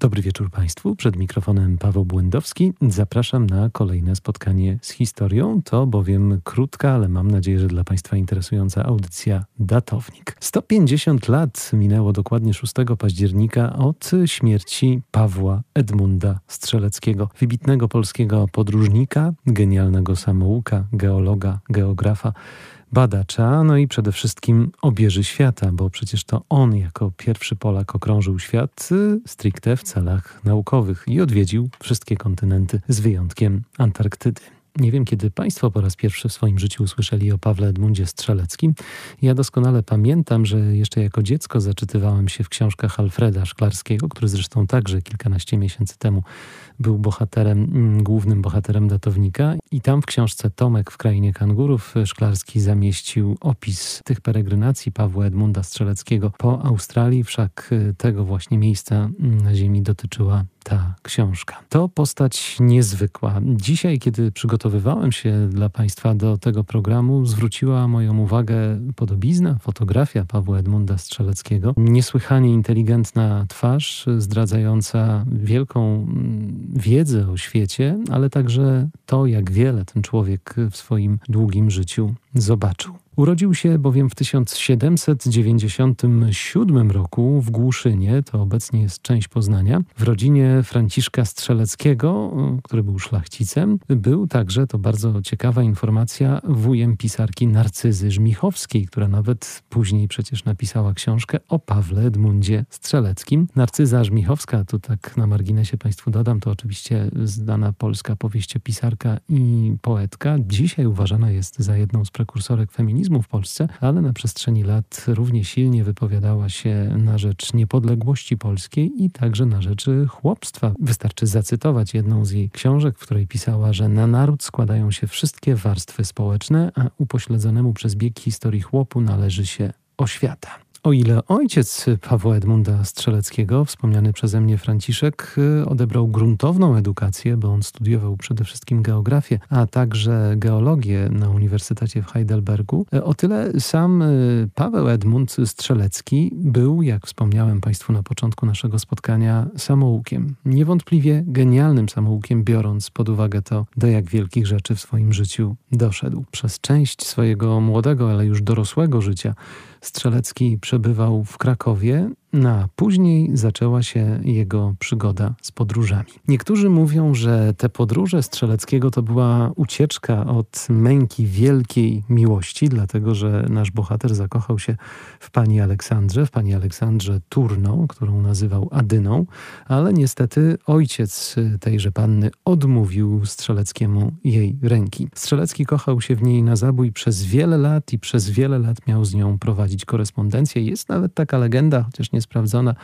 Dobry wieczór Państwu. Przed mikrofonem Paweł Błędowski. Zapraszam na kolejne spotkanie z historią. To bowiem krótka, ale mam nadzieję, że dla Państwa interesująca audycja Datownik. 150 lat minęło dokładnie 6 października od śmierci Pawła Edmunda Strzeleckiego, wybitnego polskiego podróżnika, genialnego samouka, geologa, geografa, badacza, no i przede wszystkim obieży świata, bo przecież to on jako pierwszy Polak okrążył świat stricte w celach naukowych i odwiedził wszystkie kontynenty z wyjątkiem Antarktydy. Nie wiem, kiedy Państwo po raz pierwszy w swoim życiu usłyszeli o Pawle Edmundzie Strzeleckim. Ja doskonale pamiętam, że jeszcze jako dziecko zaczytywałem się w książkach Alfreda Szklarskiego, który zresztą także kilkanaście miesięcy temu był głównym bohaterem Datownika. I tam w książce Tomek w Krainie Kangurów Szklarski zamieścił opis tych peregrynacji Pawła Edmunda Strzeleckiego po Australii, wszak tego właśnie miejsca na ziemi dotyczyła ta książka. To postać niezwykła. Dzisiaj, kiedy przygotowywałem się dla Państwa do tego programu, zwróciła moją uwagę podobizna, fotografia Pawła Edmunda Strzeleckiego. Niesłychanie inteligentna twarz, zdradzająca wielką wiedzę o świecie, ale także to, jak wiele ten człowiek w swoim długim życiu zobaczył. Urodził się bowiem w 1797 roku w Głuszynie, to obecnie jest część Poznania, w rodzinie Franciszka Strzeleckiego, który był szlachcicem. Był także, to bardzo ciekawa informacja, wujem pisarki Narcyzy Żmichowskiej, która nawet później przecież napisała książkę o Pawle Edmundzie Strzeleckim. Narcyza Żmichowska, tu tak na marginesie Państwu dodam, to oczywiście znana polska powieściopisarka i poetka. Dzisiaj uważana jest za jedną z prekursorek feminizmu w Polsce, ale na przestrzeni lat równie silnie wypowiadała się na rzecz niepodległości polskiej i także na rzecz chłopstwa. Wystarczy zacytować jedną z jej książek, w której pisała, że na naród składają się wszystkie warstwy społeczne, a upośledzonemu przez bieg historii chłopu należy się oświata. O ile ojciec Pawła Edmunda Strzeleckiego, wspomniany przeze mnie Franciszek, odebrał gruntowną edukację, bo on studiował przede wszystkim geografię, a także geologię na Uniwersytecie w Heidelbergu, o tyle sam Paweł Edmund Strzelecki był, jak wspomniałem Państwu na początku naszego spotkania, samoukiem. Niewątpliwie genialnym samoukiem, biorąc pod uwagę to, do jak wielkich rzeczy w swoim życiu doszedł. Przez część swojego młodego, ale już dorosłego życia Strzelecki przebywał w Krakowie, a później zaczęła się jego przygoda z podróżami. Niektórzy mówią, że te podróże Strzeleckiego to była ucieczka od męki wielkiej miłości, dlatego że nasz bohater zakochał się w pani Aleksandrze Turno, którą nazywał Adyną, ale niestety ojciec tejże panny odmówił Strzeleckiemu jej ręki. Strzelecki kochał się w niej na zabój przez wiele lat i przez wiele lat miał z nią prowadzić korespondencję. Jest nawet taka legenda, chociaż niesprawdzona,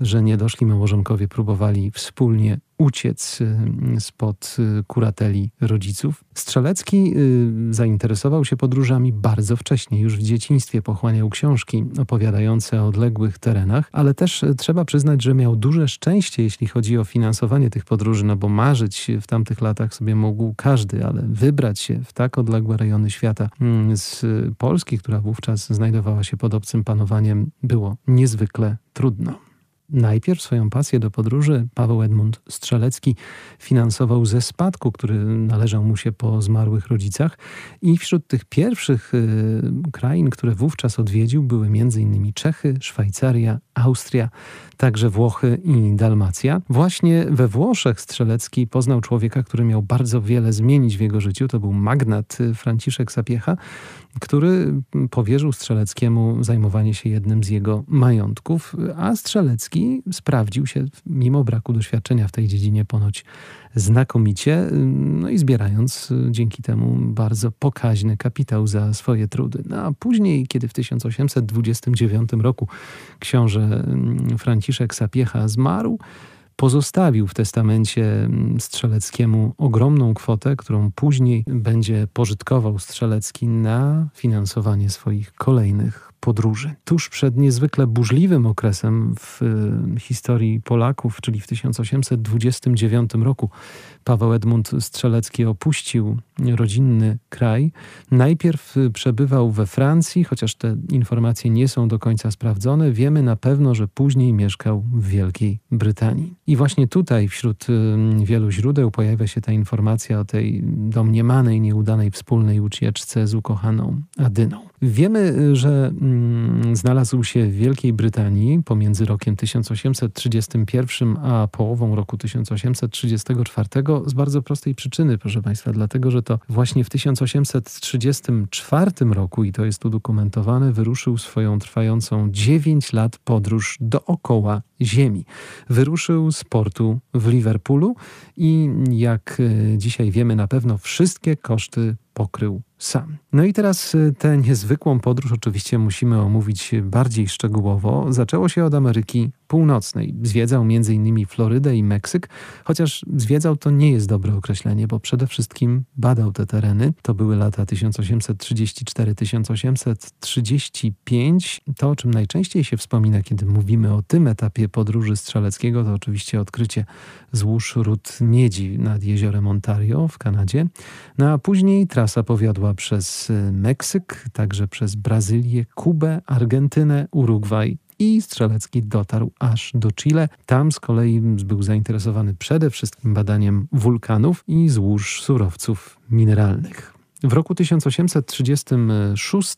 że niedoszli małżonkowie próbowali wspólnie uciec spod kurateli rodziców. Strzelecki zainteresował się podróżami bardzo wcześnie, już w dzieciństwie pochłaniał książki opowiadające o odległych terenach, ale też trzeba przyznać, że miał duże szczęście, jeśli chodzi o finansowanie tych podróży, no bo marzyć w tamtych latach sobie mógł każdy, ale wybrać się w tak odległe rejony świata z Polski, która wówczas znajdowała się pod obcym panowaniem, było niezwykle trudno. Najpierw swoją pasję do podróży Paweł Edmund Strzelecki finansował ze spadku, który należał mu się po zmarłych rodzicach, i wśród tych pierwszych krain, które wówczas odwiedził, były m.in. Czechy, Szwajcaria, Austria, także Włochy i Dalmacja. Właśnie we Włoszech Strzelecki poznał człowieka, który miał bardzo wiele zmienić w jego życiu. To był magnat Franciszek Sapieha, który powierzył Strzeleckiemu zajmowanie się jednym z jego majątków, a Strzelecki sprawdził się, mimo braku doświadczenia w tej dziedzinie, ponoć znakomicie, no i zbierając dzięki temu bardzo pokaźny kapitał za swoje trudy. No a później, kiedy w 1829 roku książę Franciszek Sapieha zmarł, pozostawił w testamencie Strzeleckiemu ogromną kwotę, którą później będzie pożytkował Strzelecki na finansowanie swoich kolejnych podróży. Tuż przed niezwykle burzliwym okresem w historii Polaków, czyli w 1829 roku, Paweł Edmund Strzelecki opuścił rodzinny kraj. Najpierw przebywał we Francji, chociaż te informacje nie są do końca sprawdzone. Wiemy na pewno, że później mieszkał w Wielkiej Brytanii. I I właśnie tutaj wśród wielu źródeł pojawia się ta informacja o tej domniemanej, nieudanej wspólnej ucieczce z ukochaną Adyną. Wiemy, że znalazł się w Wielkiej Brytanii pomiędzy rokiem 1831 a połową roku 1834 z bardzo prostej przyczyny, proszę Państwa, dlatego, że to właśnie w 1834 roku, i to jest udokumentowane, wyruszył swoją trwającą 9 lat podróż dookoła Ziemi. Wyruszył z portu w Liverpoolu i jak dzisiaj wiemy, na pewno wszystkie koszty pokrył sam. No i teraz tę niezwykłą podróż oczywiście musimy omówić bardziej szczegółowo. Zaczęło się od Ameryki Północnej. Zwiedzał m.in. Florydę i Meksyk, chociaż zwiedzał to nie jest dobre określenie, bo przede wszystkim badał te tereny. To były lata 1834-1835. To, o czym najczęściej się wspomina, kiedy mówimy o tym etapie podróży Strzeleckiego, to oczywiście odkrycie złóż rud miedzi nad jeziorem Ontario w Kanadzie. No a później trasa powiodła przez Meksyk, także przez Brazylię, Kubę, Argentynę, Urugwaj. I Strzelecki dotarł aż do Chile. Tam z kolei był zainteresowany przede wszystkim badaniem wulkanów i złóż surowców mineralnych. W roku 1836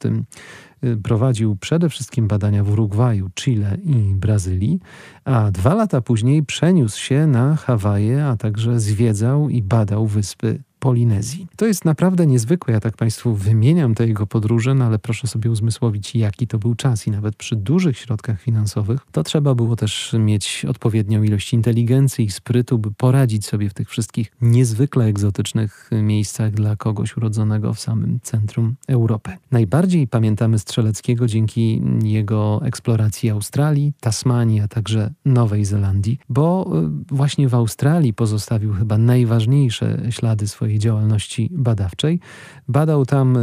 prowadził przede wszystkim badania w Urugwaju, Chile i Brazylii, a 2 lata później przeniósł się na Hawaje, a także zwiedzał i badał wyspy Polinezji. To jest naprawdę niezwykłe. Ja tak Państwu wymieniam te jego podróże, no ale proszę sobie uzmysłowić, jaki to był czas i nawet przy dużych środkach finansowych to trzeba było też mieć odpowiednią ilość inteligencji i sprytu, by poradzić sobie w tych wszystkich niezwykle egzotycznych miejscach dla kogoś urodzonego w samym centrum Europy. Najbardziej pamiętamy Strzeleckiego dzięki jego eksploracji Australii, Tasmanii, a także Nowej Zelandii, bo właśnie w Australii pozostawił chyba najważniejsze ślady swojej działalności badawczej. Badał tam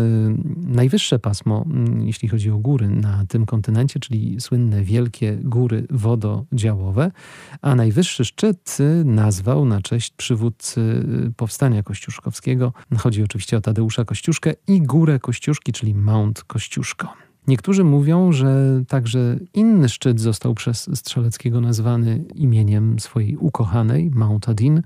najwyższe pasmo, jeśli chodzi o góry na tym kontynencie, czyli słynne wielkie góry wododziałowe, a najwyższy szczyt nazwał na cześć przywódcy powstania kościuszkowskiego. Chodzi oczywiście o Tadeusza Kościuszkę i górę Kościuszki, czyli Mount Kościuszko. Niektórzy mówią, że także inny szczyt został przez Strzeleckiego nazwany imieniem swojej ukochanej, Mount Adin.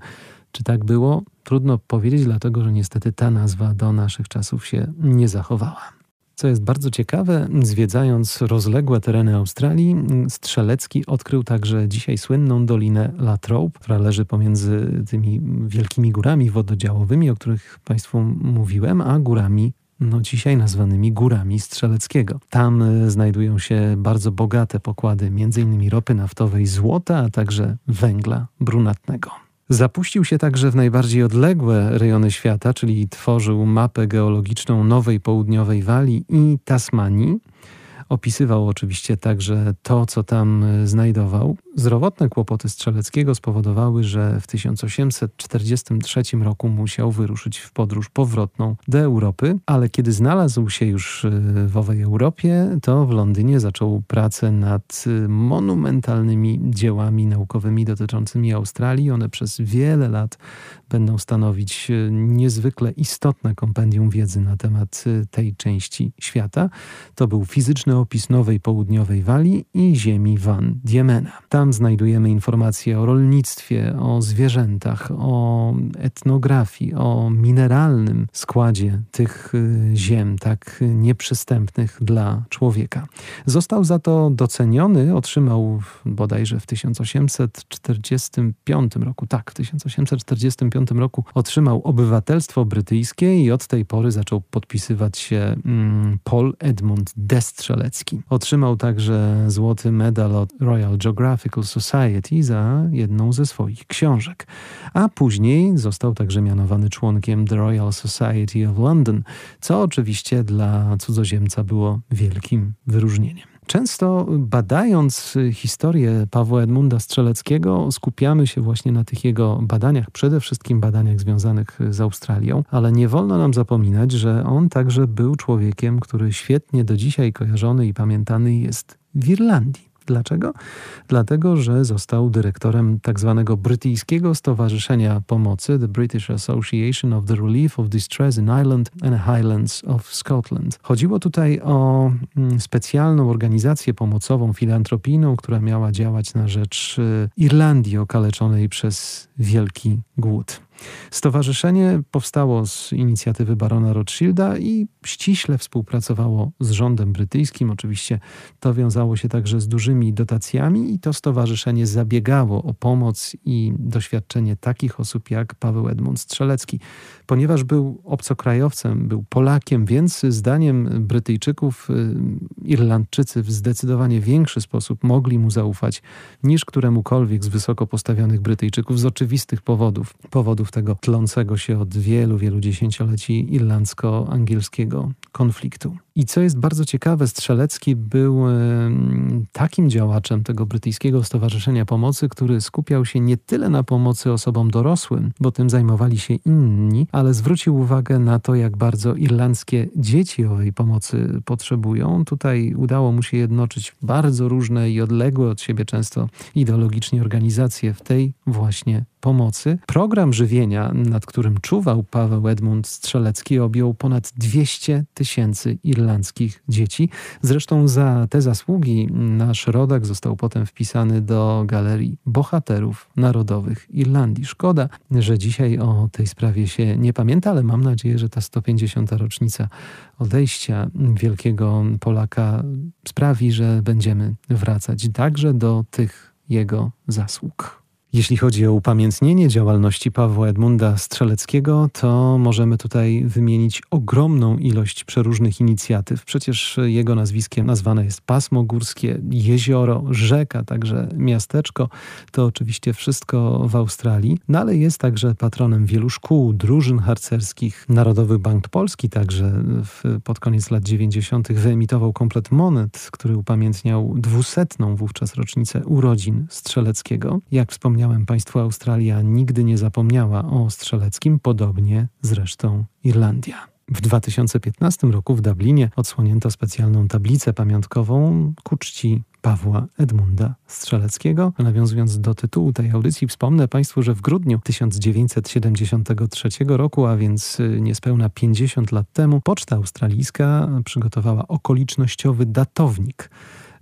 Czy tak było? Trudno powiedzieć, dlatego że niestety ta nazwa do naszych czasów się nie zachowała. Co jest bardzo ciekawe, zwiedzając rozległe tereny Australii, Strzelecki odkrył także dzisiaj słynną Dolinę Latrobe, która leży pomiędzy tymi wielkimi górami wododziałowymi, o których Państwu mówiłem, a górami dzisiaj nazwanymi Górami Strzeleckiego. Tam znajdują się bardzo bogate pokłady, m.in. ropy naftowej, złota, a także węgla brunatnego. Zapuścił się także w najbardziej odległe rejony świata, czyli tworzył mapę geologiczną Nowej Południowej Walii i Tasmanii. Opisywał oczywiście także to, co tam znajdował. Zdrowotne kłopoty Strzeleckiego spowodowały, że w 1843 roku musiał wyruszyć w podróż powrotną do Europy, ale kiedy znalazł się już w owej Europie, to w Londynie zaczął pracę nad monumentalnymi dziełami naukowymi dotyczącymi Australii. One przez wiele lat będą stanowić niezwykle istotne kompendium wiedzy na temat tej części świata. To był fizyczny opis Nowej Południowej Walii i ziemi Van Diemena. Tam znajdujemy informacje o rolnictwie, o zwierzętach, o etnografii, o mineralnym składzie tych ziem, tak nieprzystępnych dla człowieka. Został za to doceniony, otrzymał bodajże w 1845 roku otrzymał obywatelstwo brytyjskie i od tej pory zaczął podpisywać się Paweł Edmund Strzelecki. Otrzymał także złoty medal od Royal Geographical Society za jedną ze swoich książek. A później został także mianowany członkiem The Royal Society of London, co oczywiście dla cudzoziemca było wielkim wyróżnieniem. Często badając historię Pawła Edmunda Strzeleckiego skupiamy się właśnie na tych jego badaniach, przede wszystkim badaniach związanych z Australią, ale nie wolno nam zapominać, że on także był człowiekiem, który świetnie do dzisiaj kojarzony i pamiętany jest w Irlandii. Dlaczego? Dlatego, że został dyrektorem tzw. brytyjskiego stowarzyszenia pomocy The British Association of the Relief of Distress in Ireland and Highlands of Scotland. Chodziło tutaj o specjalną organizację pomocową, filantropijną, która miała działać na rzecz Irlandii okaleczonej przez wielki głód. Stowarzyszenie powstało z inicjatywy barona Rothschilda i ściśle współpracowało z rządem brytyjskim. Oczywiście to wiązało się także z dużymi dotacjami i to stowarzyszenie zabiegało o pomoc i doświadczenie takich osób jak Paweł Edmund Strzelecki. Ponieważ był obcokrajowcem, był Polakiem, więc zdaniem Brytyjczyków Irlandczycy w zdecydowanie większy sposób mogli mu zaufać niż któremukolwiek z wysoko postawionych Brytyjczyków z oczywistych powodów. Tego tlącego się od wielu, wielu dziesięcioleci irlandzko-angielskiego konfliktu. I co jest bardzo ciekawe, Strzelecki był takim działaczem tego brytyjskiego stowarzyszenia pomocy, który skupiał się nie tyle na pomocy osobom dorosłym, bo tym zajmowali się inni, ale zwrócił uwagę na to, jak bardzo irlandzkie dzieci owej pomocy potrzebują. Tutaj udało mu się jednoczyć bardzo różne i odległe od siebie często ideologicznie organizacje w tej właśnie pomocy. Program żywienia, nad którym czuwał Paweł Edmund Strzelecki, objął ponad 200 tysięcy irlandzkich dzieci. Zresztą za te zasługi nasz rodak został potem wpisany do galerii bohaterów narodowych Irlandii. Szkoda, że dzisiaj o tej sprawie się nie pamięta, ale mam nadzieję, że ta 150. rocznica odejścia wielkiego Polaka sprawi, że będziemy wracać także do tych jego zasług. Jeśli chodzi o upamiętnienie działalności Pawła Edmunda Strzeleckiego, to możemy tutaj wymienić ogromną ilość przeróżnych inicjatyw. Przecież jego nazwiskiem nazwane jest pasmo górskie, jezioro, rzeka, także miasteczko. To oczywiście wszystko w Australii, no ale jest także patronem wielu szkół, drużyn harcerskich. Narodowy Bank Polski także pod koniec lat 90. wyemitował komplet monet, który upamiętniał 200. wówczas rocznicę urodzin Strzeleckiego. Jak wspomniałem Państwu, Australia nigdy nie zapomniała o Strzeleckim, podobnie zresztą Irlandia. W 2015 roku w Dublinie odsłonięto specjalną tablicę pamiątkową ku czci Pawła Edmunda Strzeleckiego. Nawiązując do tytułu tej audycji, wspomnę Państwu, że w grudniu 1973 roku, a więc niespełna 50 lat temu, Poczta Australijska przygotowała okolicznościowy datownik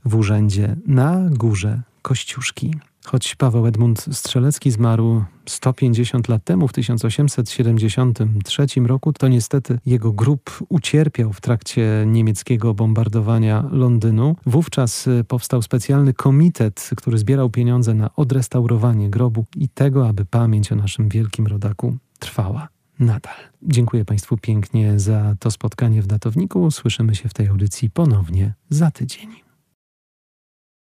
w urzędzie na Górze Kościuszki. Choć Paweł Edmund Strzelecki zmarł 150 lat temu, w 1873 roku, to niestety jego grób ucierpiał w trakcie niemieckiego bombardowania Londynu. Wówczas powstał specjalny komitet, który zbierał pieniądze na odrestaurowanie grobu i tego, aby pamięć o naszym wielkim rodaku trwała nadal. Dziękuję Państwu pięknie za to spotkanie w Datowniku. Słyszymy się w tej audycji ponownie za tydzień.